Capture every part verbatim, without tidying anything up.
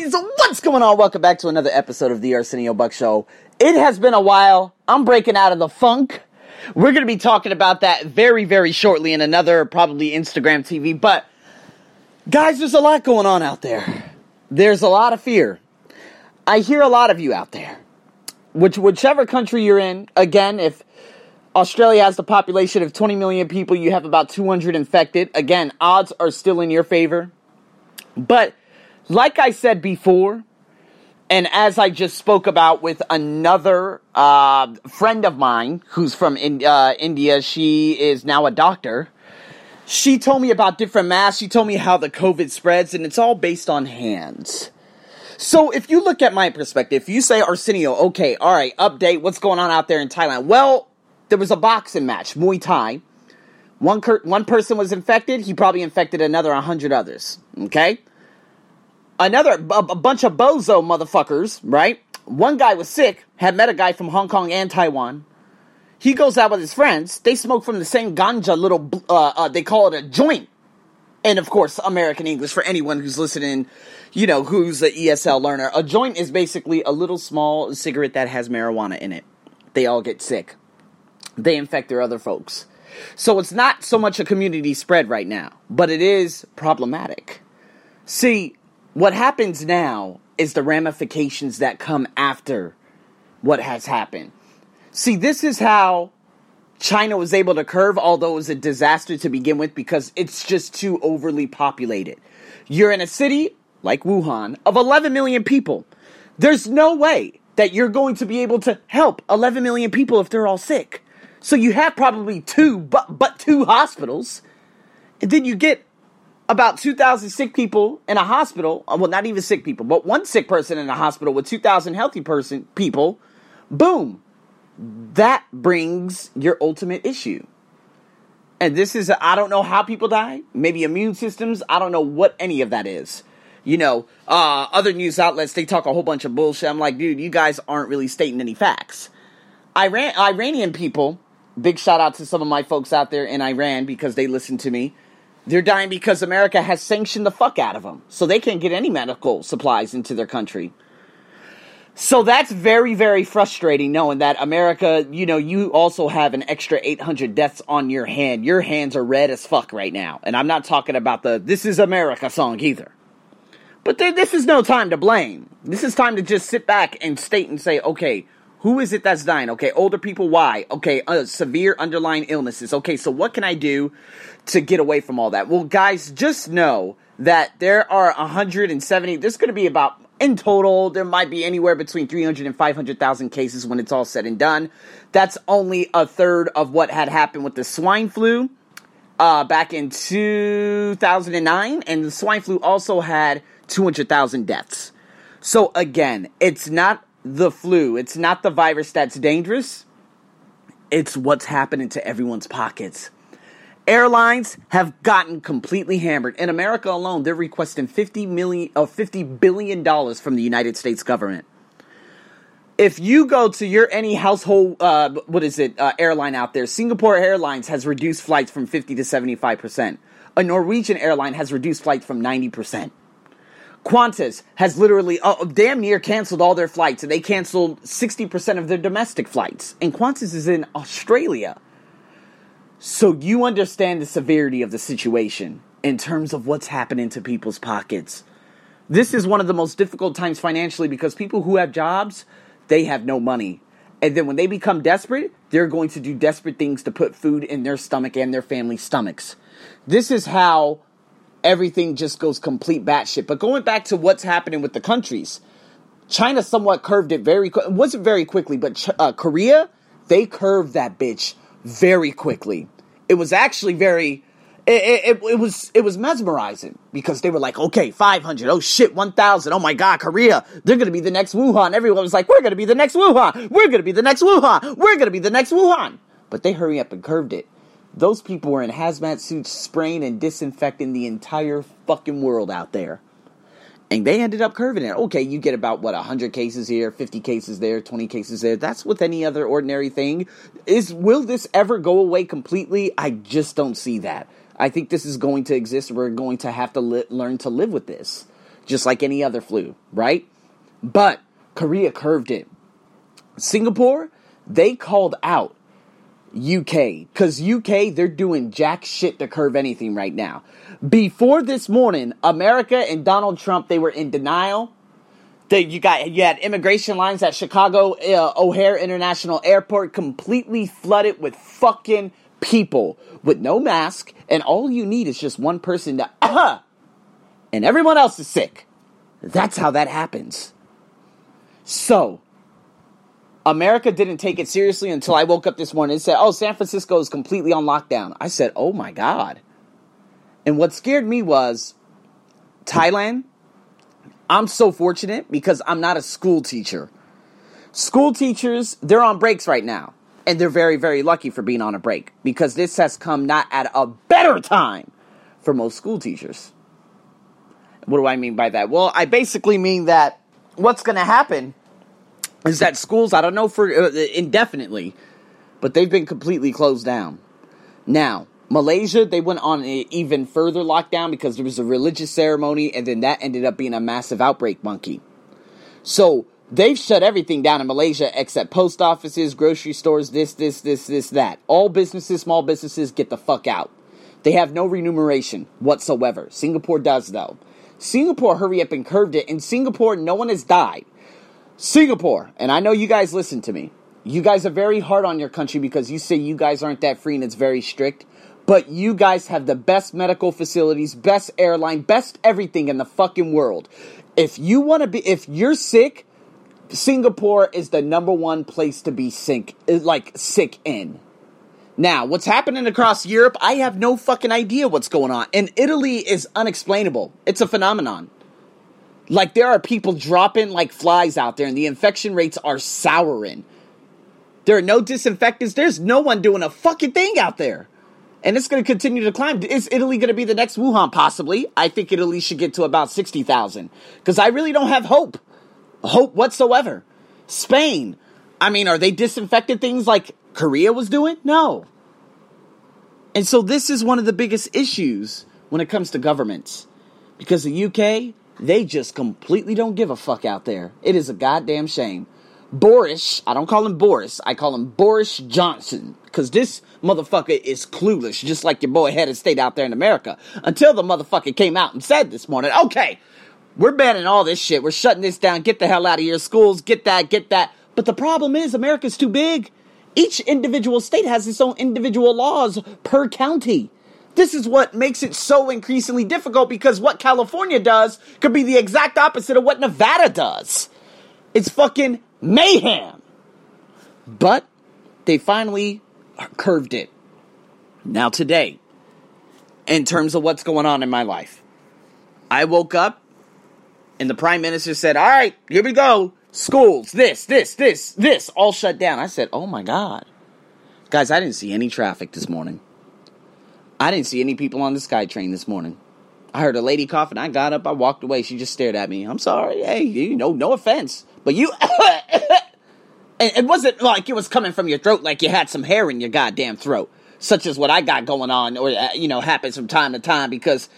Alright, so what's going on? Welcome back to another episode of the Arsenio Buck Show. It has been a while. I'm breaking out of the funk. We're going to be talking about that very, very shortly in another, probably Instagram T V. But, guys, there's a lot going on out there. There's a lot of fear. I hear a lot of you out there. Which, whichever country you're in, again, if Australia has the population of twenty million people, you have about two hundred infected. Again, odds are still in your favor. But, like I said before, and as I just spoke about with another uh, friend of mine who's from in, uh, India, she is now a doctor. She told me about different masks. She told me how the COVID spreads, and it's all based on hands. So if you look at my perspective, if you say, Arsenio, okay, all right, update, what's going on out there in Thailand? Well, there was a boxing match, Muay Thai. One, cur- one person was infected. He probably infected another one hundred others, okay? Another, a, a bunch of bozo motherfuckers, right? One guy was sick, had met a guy from Hong Kong and Taiwan. He goes out with his friends. They smoke from the same ganja little, uh, uh, they call it a joint. And, of course, American English for anyone who's listening, you know, who's an E S L learner. A joint is basically a little small cigarette that has marijuana in it. They all get sick. They infect their other folks. So it's not so much a community spread right now, but it is problematic. See, what happens now is the ramifications that come after what has happened. See, this is how China was able to curve, although it was a disaster to begin with because it's just too overly populated. You're in a city, like Wuhan, of eleven million people. There's no way that you're going to be able to help eleven million people if they're all sick. So you have probably two, but, but two hospitals. And then you get about two thousand sick people in a hospital. Well, not even sick people, but one sick person in a hospital with two thousand healthy person people. Boom. That brings your ultimate issue. And this is, I don't know how people die. Maybe immune systems. I don't know what any of that is. You know, uh, other news outlets, they talk a whole bunch of bullshit. I'm like, dude, you guys aren't really stating any facts. Iran, Iranian people, big shout out to some of my folks out there in Iran because they listen to me. They're dying because America has sanctioned the fuck out of them. So they can't get any medical supplies into their country. So that's very, very frustrating knowing that America, you know, you also have an extra eight hundred deaths on your hand. Your hands are red as fuck right now. And I'm not talking about the This Is America song either. But there, this is no time to blame. This is time to just sit back and state and say, okay, who is it that's dying? Okay, older people, why? Okay, uh, severe underlying illnesses. Okay, so what can I do to get away from all that? Well, guys, just know that there are one hundred seventy, there's going to be about, in total, there might be anywhere between three hundred and five hundred thousand cases when it's all said and done. That's only a third of what had happened with the swine flu uh, back in two thousand nine. And the swine flu also had two hundred thousand deaths. So again, it's not the flu. It's not the virus that's dangerous. It's what's happening to everyone's pockets. Airlines have gotten completely hammered. In America alone, they're requesting fifty million, or fifty billion dollars from the United States government. If you go to your any household, uh, what is it, uh, airline out there, Singapore Airlines has reduced flights from fifty to seventy-five percent. A Norwegian airline has reduced flights from ninety percent. Qantas has literally uh, damn near canceled all their flights, and they canceled sixty percent of their domestic flights. And Qantas is in Australia. So you understand the severity of the situation in terms of what's happening to people's pockets. This is one of the most difficult times financially because people who have jobs, they have no money. And then when they become desperate, they're going to do desperate things to put food in their stomach and their family's stomachs. This is how everything just goes complete batshit. But going back to what's happening with the countries, China somewhat curved it very quick. It wasn't very quickly, but Ch- uh, Korea, they curved that bitch very quickly. It was actually very, it, it, it was it was mesmerizing because they were like, okay, five hundred, oh shit, one thousand, oh my god, Korea, they're going to be the next Wuhan. Everyone was like, we're going to be the next Wuhan, we're going to be the next Wuhan, we're going to be the next Wuhan. But they hurry up and curved it. Those people were in hazmat suits spraying and disinfecting the entire fucking world out there. And they ended up curving it. Okay, you get about, what, one hundred cases here, fifty cases there, twenty cases there. That's with any other ordinary thing. Is will this ever go away completely? I just don't see that. I think this is going to exist. We're going to have to li- learn to live with this. just like any other flu, right? But Korea curved it. Singapore, they called out U K, because U K, they're doing jack shit to curve anything right now. Before this morning, America and Donald Trump, they were in denial. They, you got you had immigration lines at Chicago uh, O'Hare International Airport completely flooded with fucking people with no mask, and all you need is just one person to uh-huh, and everyone else is sick. That's how that happens. So America didn't take it seriously until I woke up this morning and said, oh, San Francisco is completely on lockdown. I said, oh my God. And what scared me was Thailand. I'm so fortunate because I'm not a school teacher. School teachers, they're on breaks right now. And they're very, very lucky for being on a break, because this has come not at a better time for most school teachers. What do I mean by that? Well, I basically mean that what's going to happen is that schools, I don't know for uh, indefinitely, but they've been completely closed down. Now, Malaysia, they went on an even further lockdown because there was a religious ceremony, and then that ended up being a massive outbreak monkey. So they've shut everything down in Malaysia except post offices, grocery stores, this, this, this, this, that. All businesses, small businesses, get the fuck out. They have no remuneration whatsoever. Singapore does, though. Singapore, hurry up and curved it. In Singapore, no one has died. Singapore, and I know you guys listen to me. You guys are very hard on your country because you say you guys aren't that free and it's very strict. But you guys have the best medical facilities, best airline, best everything in the fucking world. If you want to be, if you're sick, Singapore is the number one place to be sick, like sick in. Now, what's happening across Europe, I have no fucking idea what's going on. And Italy is unexplainable. It's a phenomenon. Like, there are people dropping like flies out there, and the infection rates are souring. There are no disinfectants. There's no one doing a fucking thing out there. And it's going to continue to climb. Is Italy going to be the next Wuhan? Possibly. I think Italy should get to about sixty thousand. Because I really don't have hope. Hope whatsoever. Spain. I mean, are they disinfecting things like Korea was doing? No. And so this is one of the biggest issues when it comes to governments. Because the U K, they just completely don't give a fuck out there. It is a goddamn shame. Boris, I don't call him Boris, I call him Boris Johnson. Because this motherfucker is clueless, just like your boy head of state out there in America. Until the motherfucker came out and said this morning, okay, we're banning all this shit, we're shutting this down, get the hell out of your schools, get that, get that. But the problem is America's too big. Each individual state has its own individual laws per county. This is what makes it so increasingly difficult, because what California does could be the exact opposite of what Nevada does. It's fucking mayhem. But they finally curved it. Now today, in terms of what's going on in my life, I woke up and the Prime Minister said, all right, here we go. Schools, this, this, this, this, all shut down. I said, oh my God. Guys, I didn't see any traffic this morning. I didn't see any people on the SkyTrain this morning. I heard a lady coughing. I got up. I walked away. She just stared at me. I'm sorry. Hey, you know, no offense. But you... and it wasn't like it was coming from your throat like you had some hair in your goddamn throat. Such as what I got going on, or, you know, happens from time to time. Because,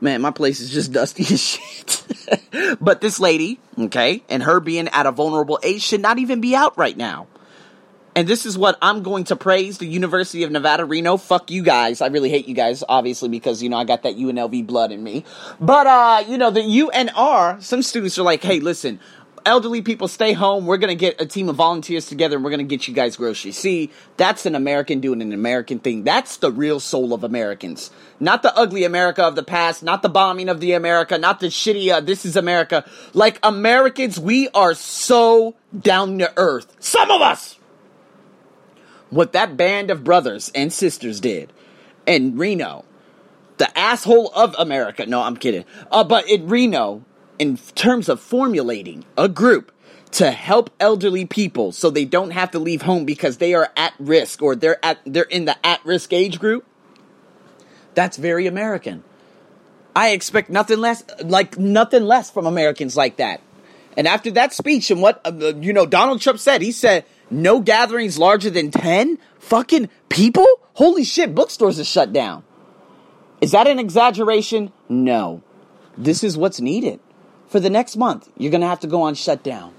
man, my place is just dusty as shit. But this lady, okay, and her being at a vulnerable age should not even be out right now. And this is what I'm going to praise the University of Nevada, Reno. Fuck you guys. I really hate you guys, obviously, because, you know, I got that U N L V blood in me. But, uh, you know, the U N R, some students are like, hey, listen, elderly people stay home. We're going to get a team of volunteers together and we're going to get you guys groceries. See, that's an American doing an American thing. That's the real soul of Americans. Not the ugly America of the past, not the bombing of the America, not the shitty, uh, this is America. Like, Americans, we are so down to earth. Some of us! What that band of brothers and sisters did in Reno, the asshole of America. No, I'm kidding. Uh, but in Reno, in terms of formulating a group to help elderly people so they don't have to leave home because they are at risk, or they're at they're in the at-risk age group, that's very American. I expect nothing less, like nothing less from Americans like that. And after that speech and what, uh, you know, Donald Trump said, he said, no gatherings larger than ten fucking people? Holy shit, bookstores are shut down. Is that an exaggeration? No. This is what's needed. for the next month, you're going to have to go on shutdown.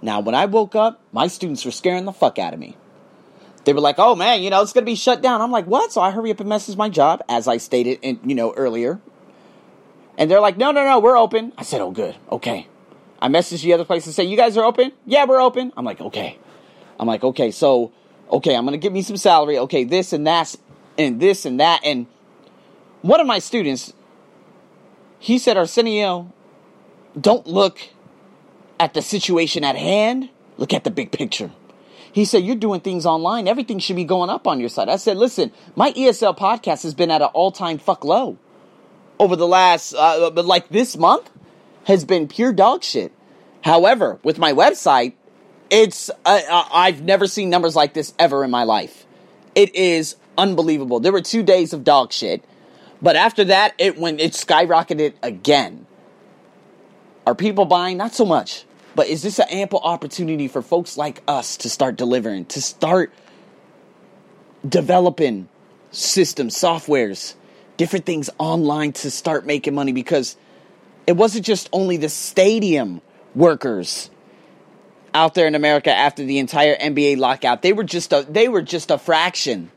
Now, when I woke up, my students were scaring the fuck out of me. They were like, oh, man, you know, it's going to be shut down. I'm like, what? So I hurry up and message my job, as I stated, in, you know, earlier. And they're like, no, no, no, we're open. I said, oh, good. Okay. I messaged the other place and said, you guys are open? Yeah, we're open. I'm like, okay. I'm like, okay, so, okay, I'm going to give me some salary. Okay, this and that and this and that. And one of my students, he said, Arsenio, don't look at the situation at hand. Look at the big picture. He said, you're doing things online. Everything should be going up on your side. I said, listen, my E S L podcast has been at an all-time fuck low over the last, uh, but like this month has been pure dog shit. However, with my website, it's, uh, I've never seen numbers like this ever in my life. It is unbelievable. There were two days of dog shit, but after that, it went, it skyrocketed again. Are people buying? Not so much. But is this an ample opportunity for folks like us to start delivering, to start developing systems, softwares, different things online to start making money? Because it wasn't just only the stadium workers out there in America after the entire N B A lockout. They were just a, they were just a fraction.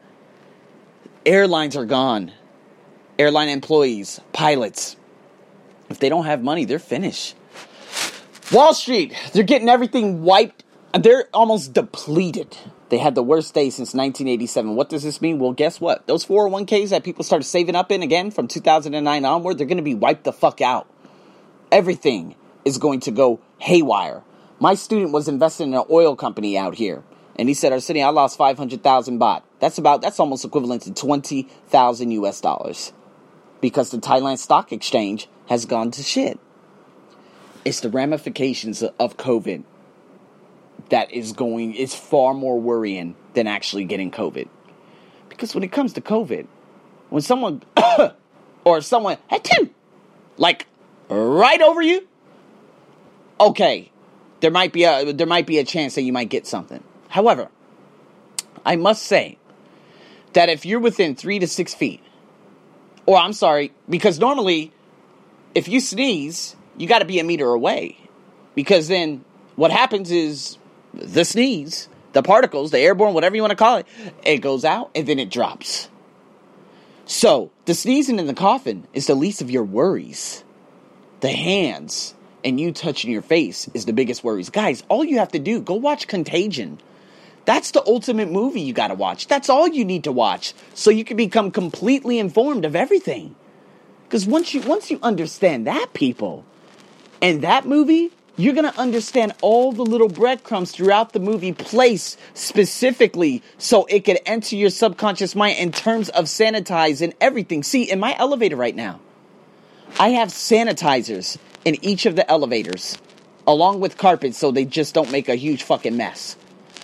Airlines are gone. Airline employees, pilots. If they don't have money, they're finished. Wall Street, they're getting everything wiped. They're almost depleted. They had the worst day since nineteen eighty-seven. What does this mean? Well, guess what? Those four oh one k's that people started saving up in again from two thousand nine onward, they're going to be wiped the fuck out. Everything is going to go haywire. My student was invested in an oil company out here. And he said, Arsenio, I lost five hundred thousand baht. That's about, that's almost equivalent to twenty thousand U S dollars. Because the Thailand Stock Exchange has gone to shit. It's the ramifications of COVID that is going, it's far more worrying than actually getting COVID. Because when it comes to COVID, when someone, or someone, like, right over you, okay, there might be a, there might be a chance that you might get something. However, I must say that if you're within three to six feet, or I'm sorry, because normally, if you sneeze, you got to be a meter away, because then what happens is the sneeze, the particles, the airborne, whatever you want to call it, it goes out and then it drops. So the sneezing and the coughing is the least of your worries. The hands and you touching your face is the biggest worries. Guys, all you have to do, go watch Contagion. That's the ultimate movie you got to watch. That's all you need to watch so you can become completely informed of everything. Because once you, once you understand that, people, in that movie, you're going to understand all the little breadcrumbs throughout the movie placed specifically so it could enter your subconscious mind in terms of sanitizing everything. See, in my elevator right now, I have sanitizers in each of the elevators along with carpets so they just don't make a huge fucking mess.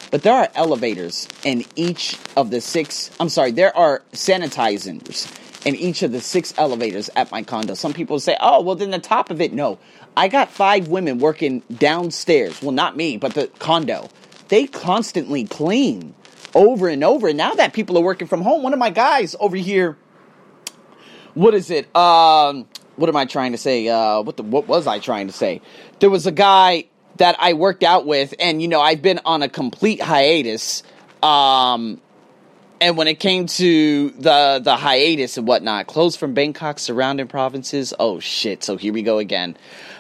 But there are elevators in each of the six, I'm sorry, there are sanitizers in each of the six elevators at my condo. Some people say, oh, well, then the top of it. No, I got five women working downstairs. Well, not me, but the condo. They constantly clean over and over. And now that people are working from home, one of my guys over here, what is it? Um, what am I trying to say? Uh, what the, what was I trying to say? There was a guy that I worked out with, and, you know, I've been on a complete hiatus, um... and when it came to the, the hiatus and whatnot, closed from Bangkok, surrounding provinces. Oh, shit. So here we go again.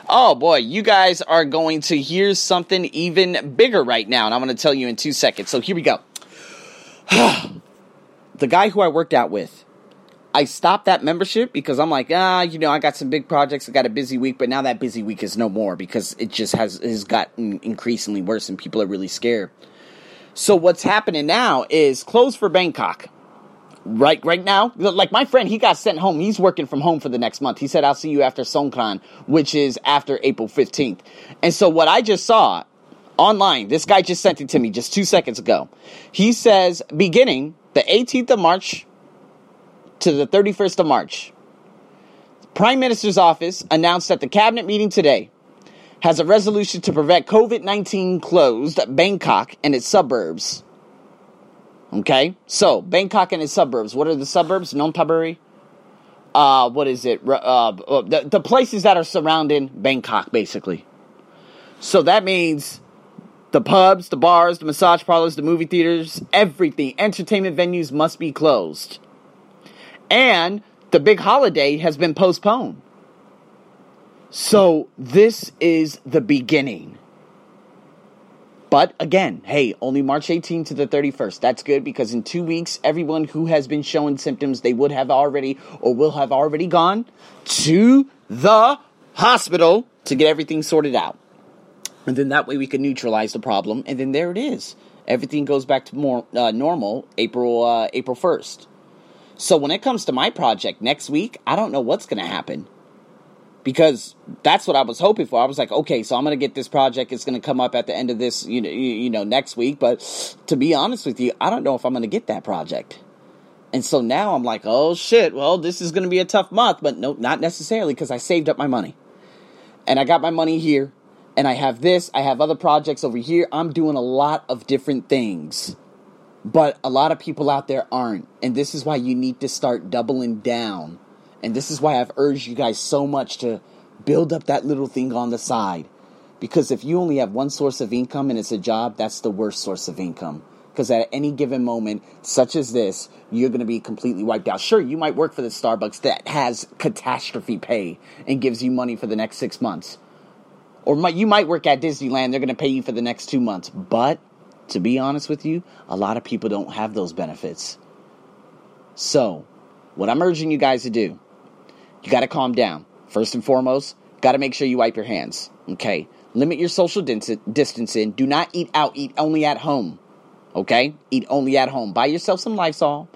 Oh, boy. You guys are going to hear something even bigger right now. And I'm going to tell you in two seconds. So here we go. The guy who I worked out with, I stopped that membership because I'm like, ah, you know, I got some big projects. I got a busy week. But now that busy week is no more because it just has, has gotten increasingly worse and people are really scared. So what's happening now is closed for Bangkok. Right right now, like my friend, he got sent home. He's working from home for the next month. He said, I'll see you after Songkran, which is after April fifteenth. And so what I just saw online, this guy just sent it to me just two seconds ago. He says, beginning the eighteenth of March to the thirty-first of March, the Prime Minister's office announced at the cabinet meeting today has a resolution to prevent COVID nineteen closed Bangkok and its suburbs. Okay? So, Bangkok and its suburbs. What are the suburbs? Nontaburi, uh, what is it? Uh, the, the places that are surrounding Bangkok, basically. So that means the pubs, the bars, the massage parlors, the movie theaters, everything, entertainment venues must be closed. And the big holiday has been postponed. So this is the beginning. But again, hey, only March eighteenth to the thirty-first. That's good because in two weeks, everyone who has been showing symptoms, they would have already or will have already gone to the hospital to get everything sorted out. And then that way we can neutralize the problem. And then there it is. Everything goes back to more uh, normal April uh, April first. So when it comes to my project next week, I don't know what's going to happen. Because that's what I was hoping for. I was like, okay, so I'm going to get this project. It's going to come up at the end of this, you know, you know, next week. But to be honest with you, I don't know if I'm going to get that project. And so now I'm like, oh, shit, well, this is going to be a tough month. But no, not necessarily because I saved up my money. And I got my money here. And I have this, I have other projects over here. I'm doing a lot of different things. But a lot of people out there aren't. And this is why you need to start doubling down. And this is why I've urged you guys so much to build up that little thing on the side. Because if you only have one source of income and it's a job, that's the worst source of income. Because at any given moment, such as this, you're going to be completely wiped out. Sure, you might work for the Starbucks that has catastrophe pay and gives you money for the next six months. Or might, you might work at Disneyland. They're going to pay you for the next two months. But to be honest with you, a lot of people don't have those benefits. So what I'm urging you guys to do, you got to calm down. First and foremost, got to make sure you wipe your hands. Okay? Limit your social distancing. Do not eat out. Eat only at home. Okay? Eat only at home. Buy yourself some Lysol.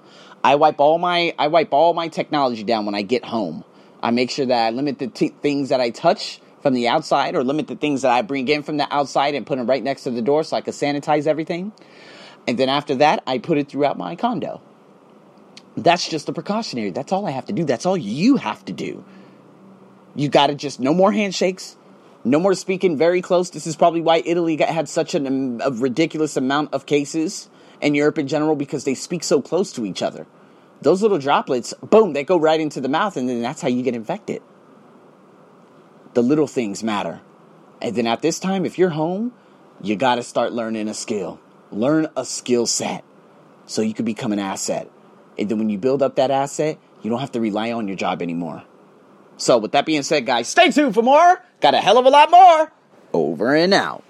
I wipe all my, I wipe all my technology down when I get home. I make sure that I limit the t- things that I touch from the outside, or limit the things that I bring in from the outside and put them right next to the door so I can sanitize everything. And then after that, I put it throughout my condo. That's just a precautionary. That's all I have to do. That's all you have to do. You got to just no more handshakes, no more speaking very close. This is probably why Italy got, had such an, a ridiculous amount of cases, and Europe in general, because they speak so close to each other. Those little droplets, boom, they go right into the mouth, and then that's how you get infected. The little things matter. And then at this time, if you're home, you got to start learning a skill. Learn a skill set so you can become an asset. And then when you build up that asset, you don't have to rely on your job anymore. So with that being said, guys, stay tuned for more. Got a hell of a lot more. Over and out.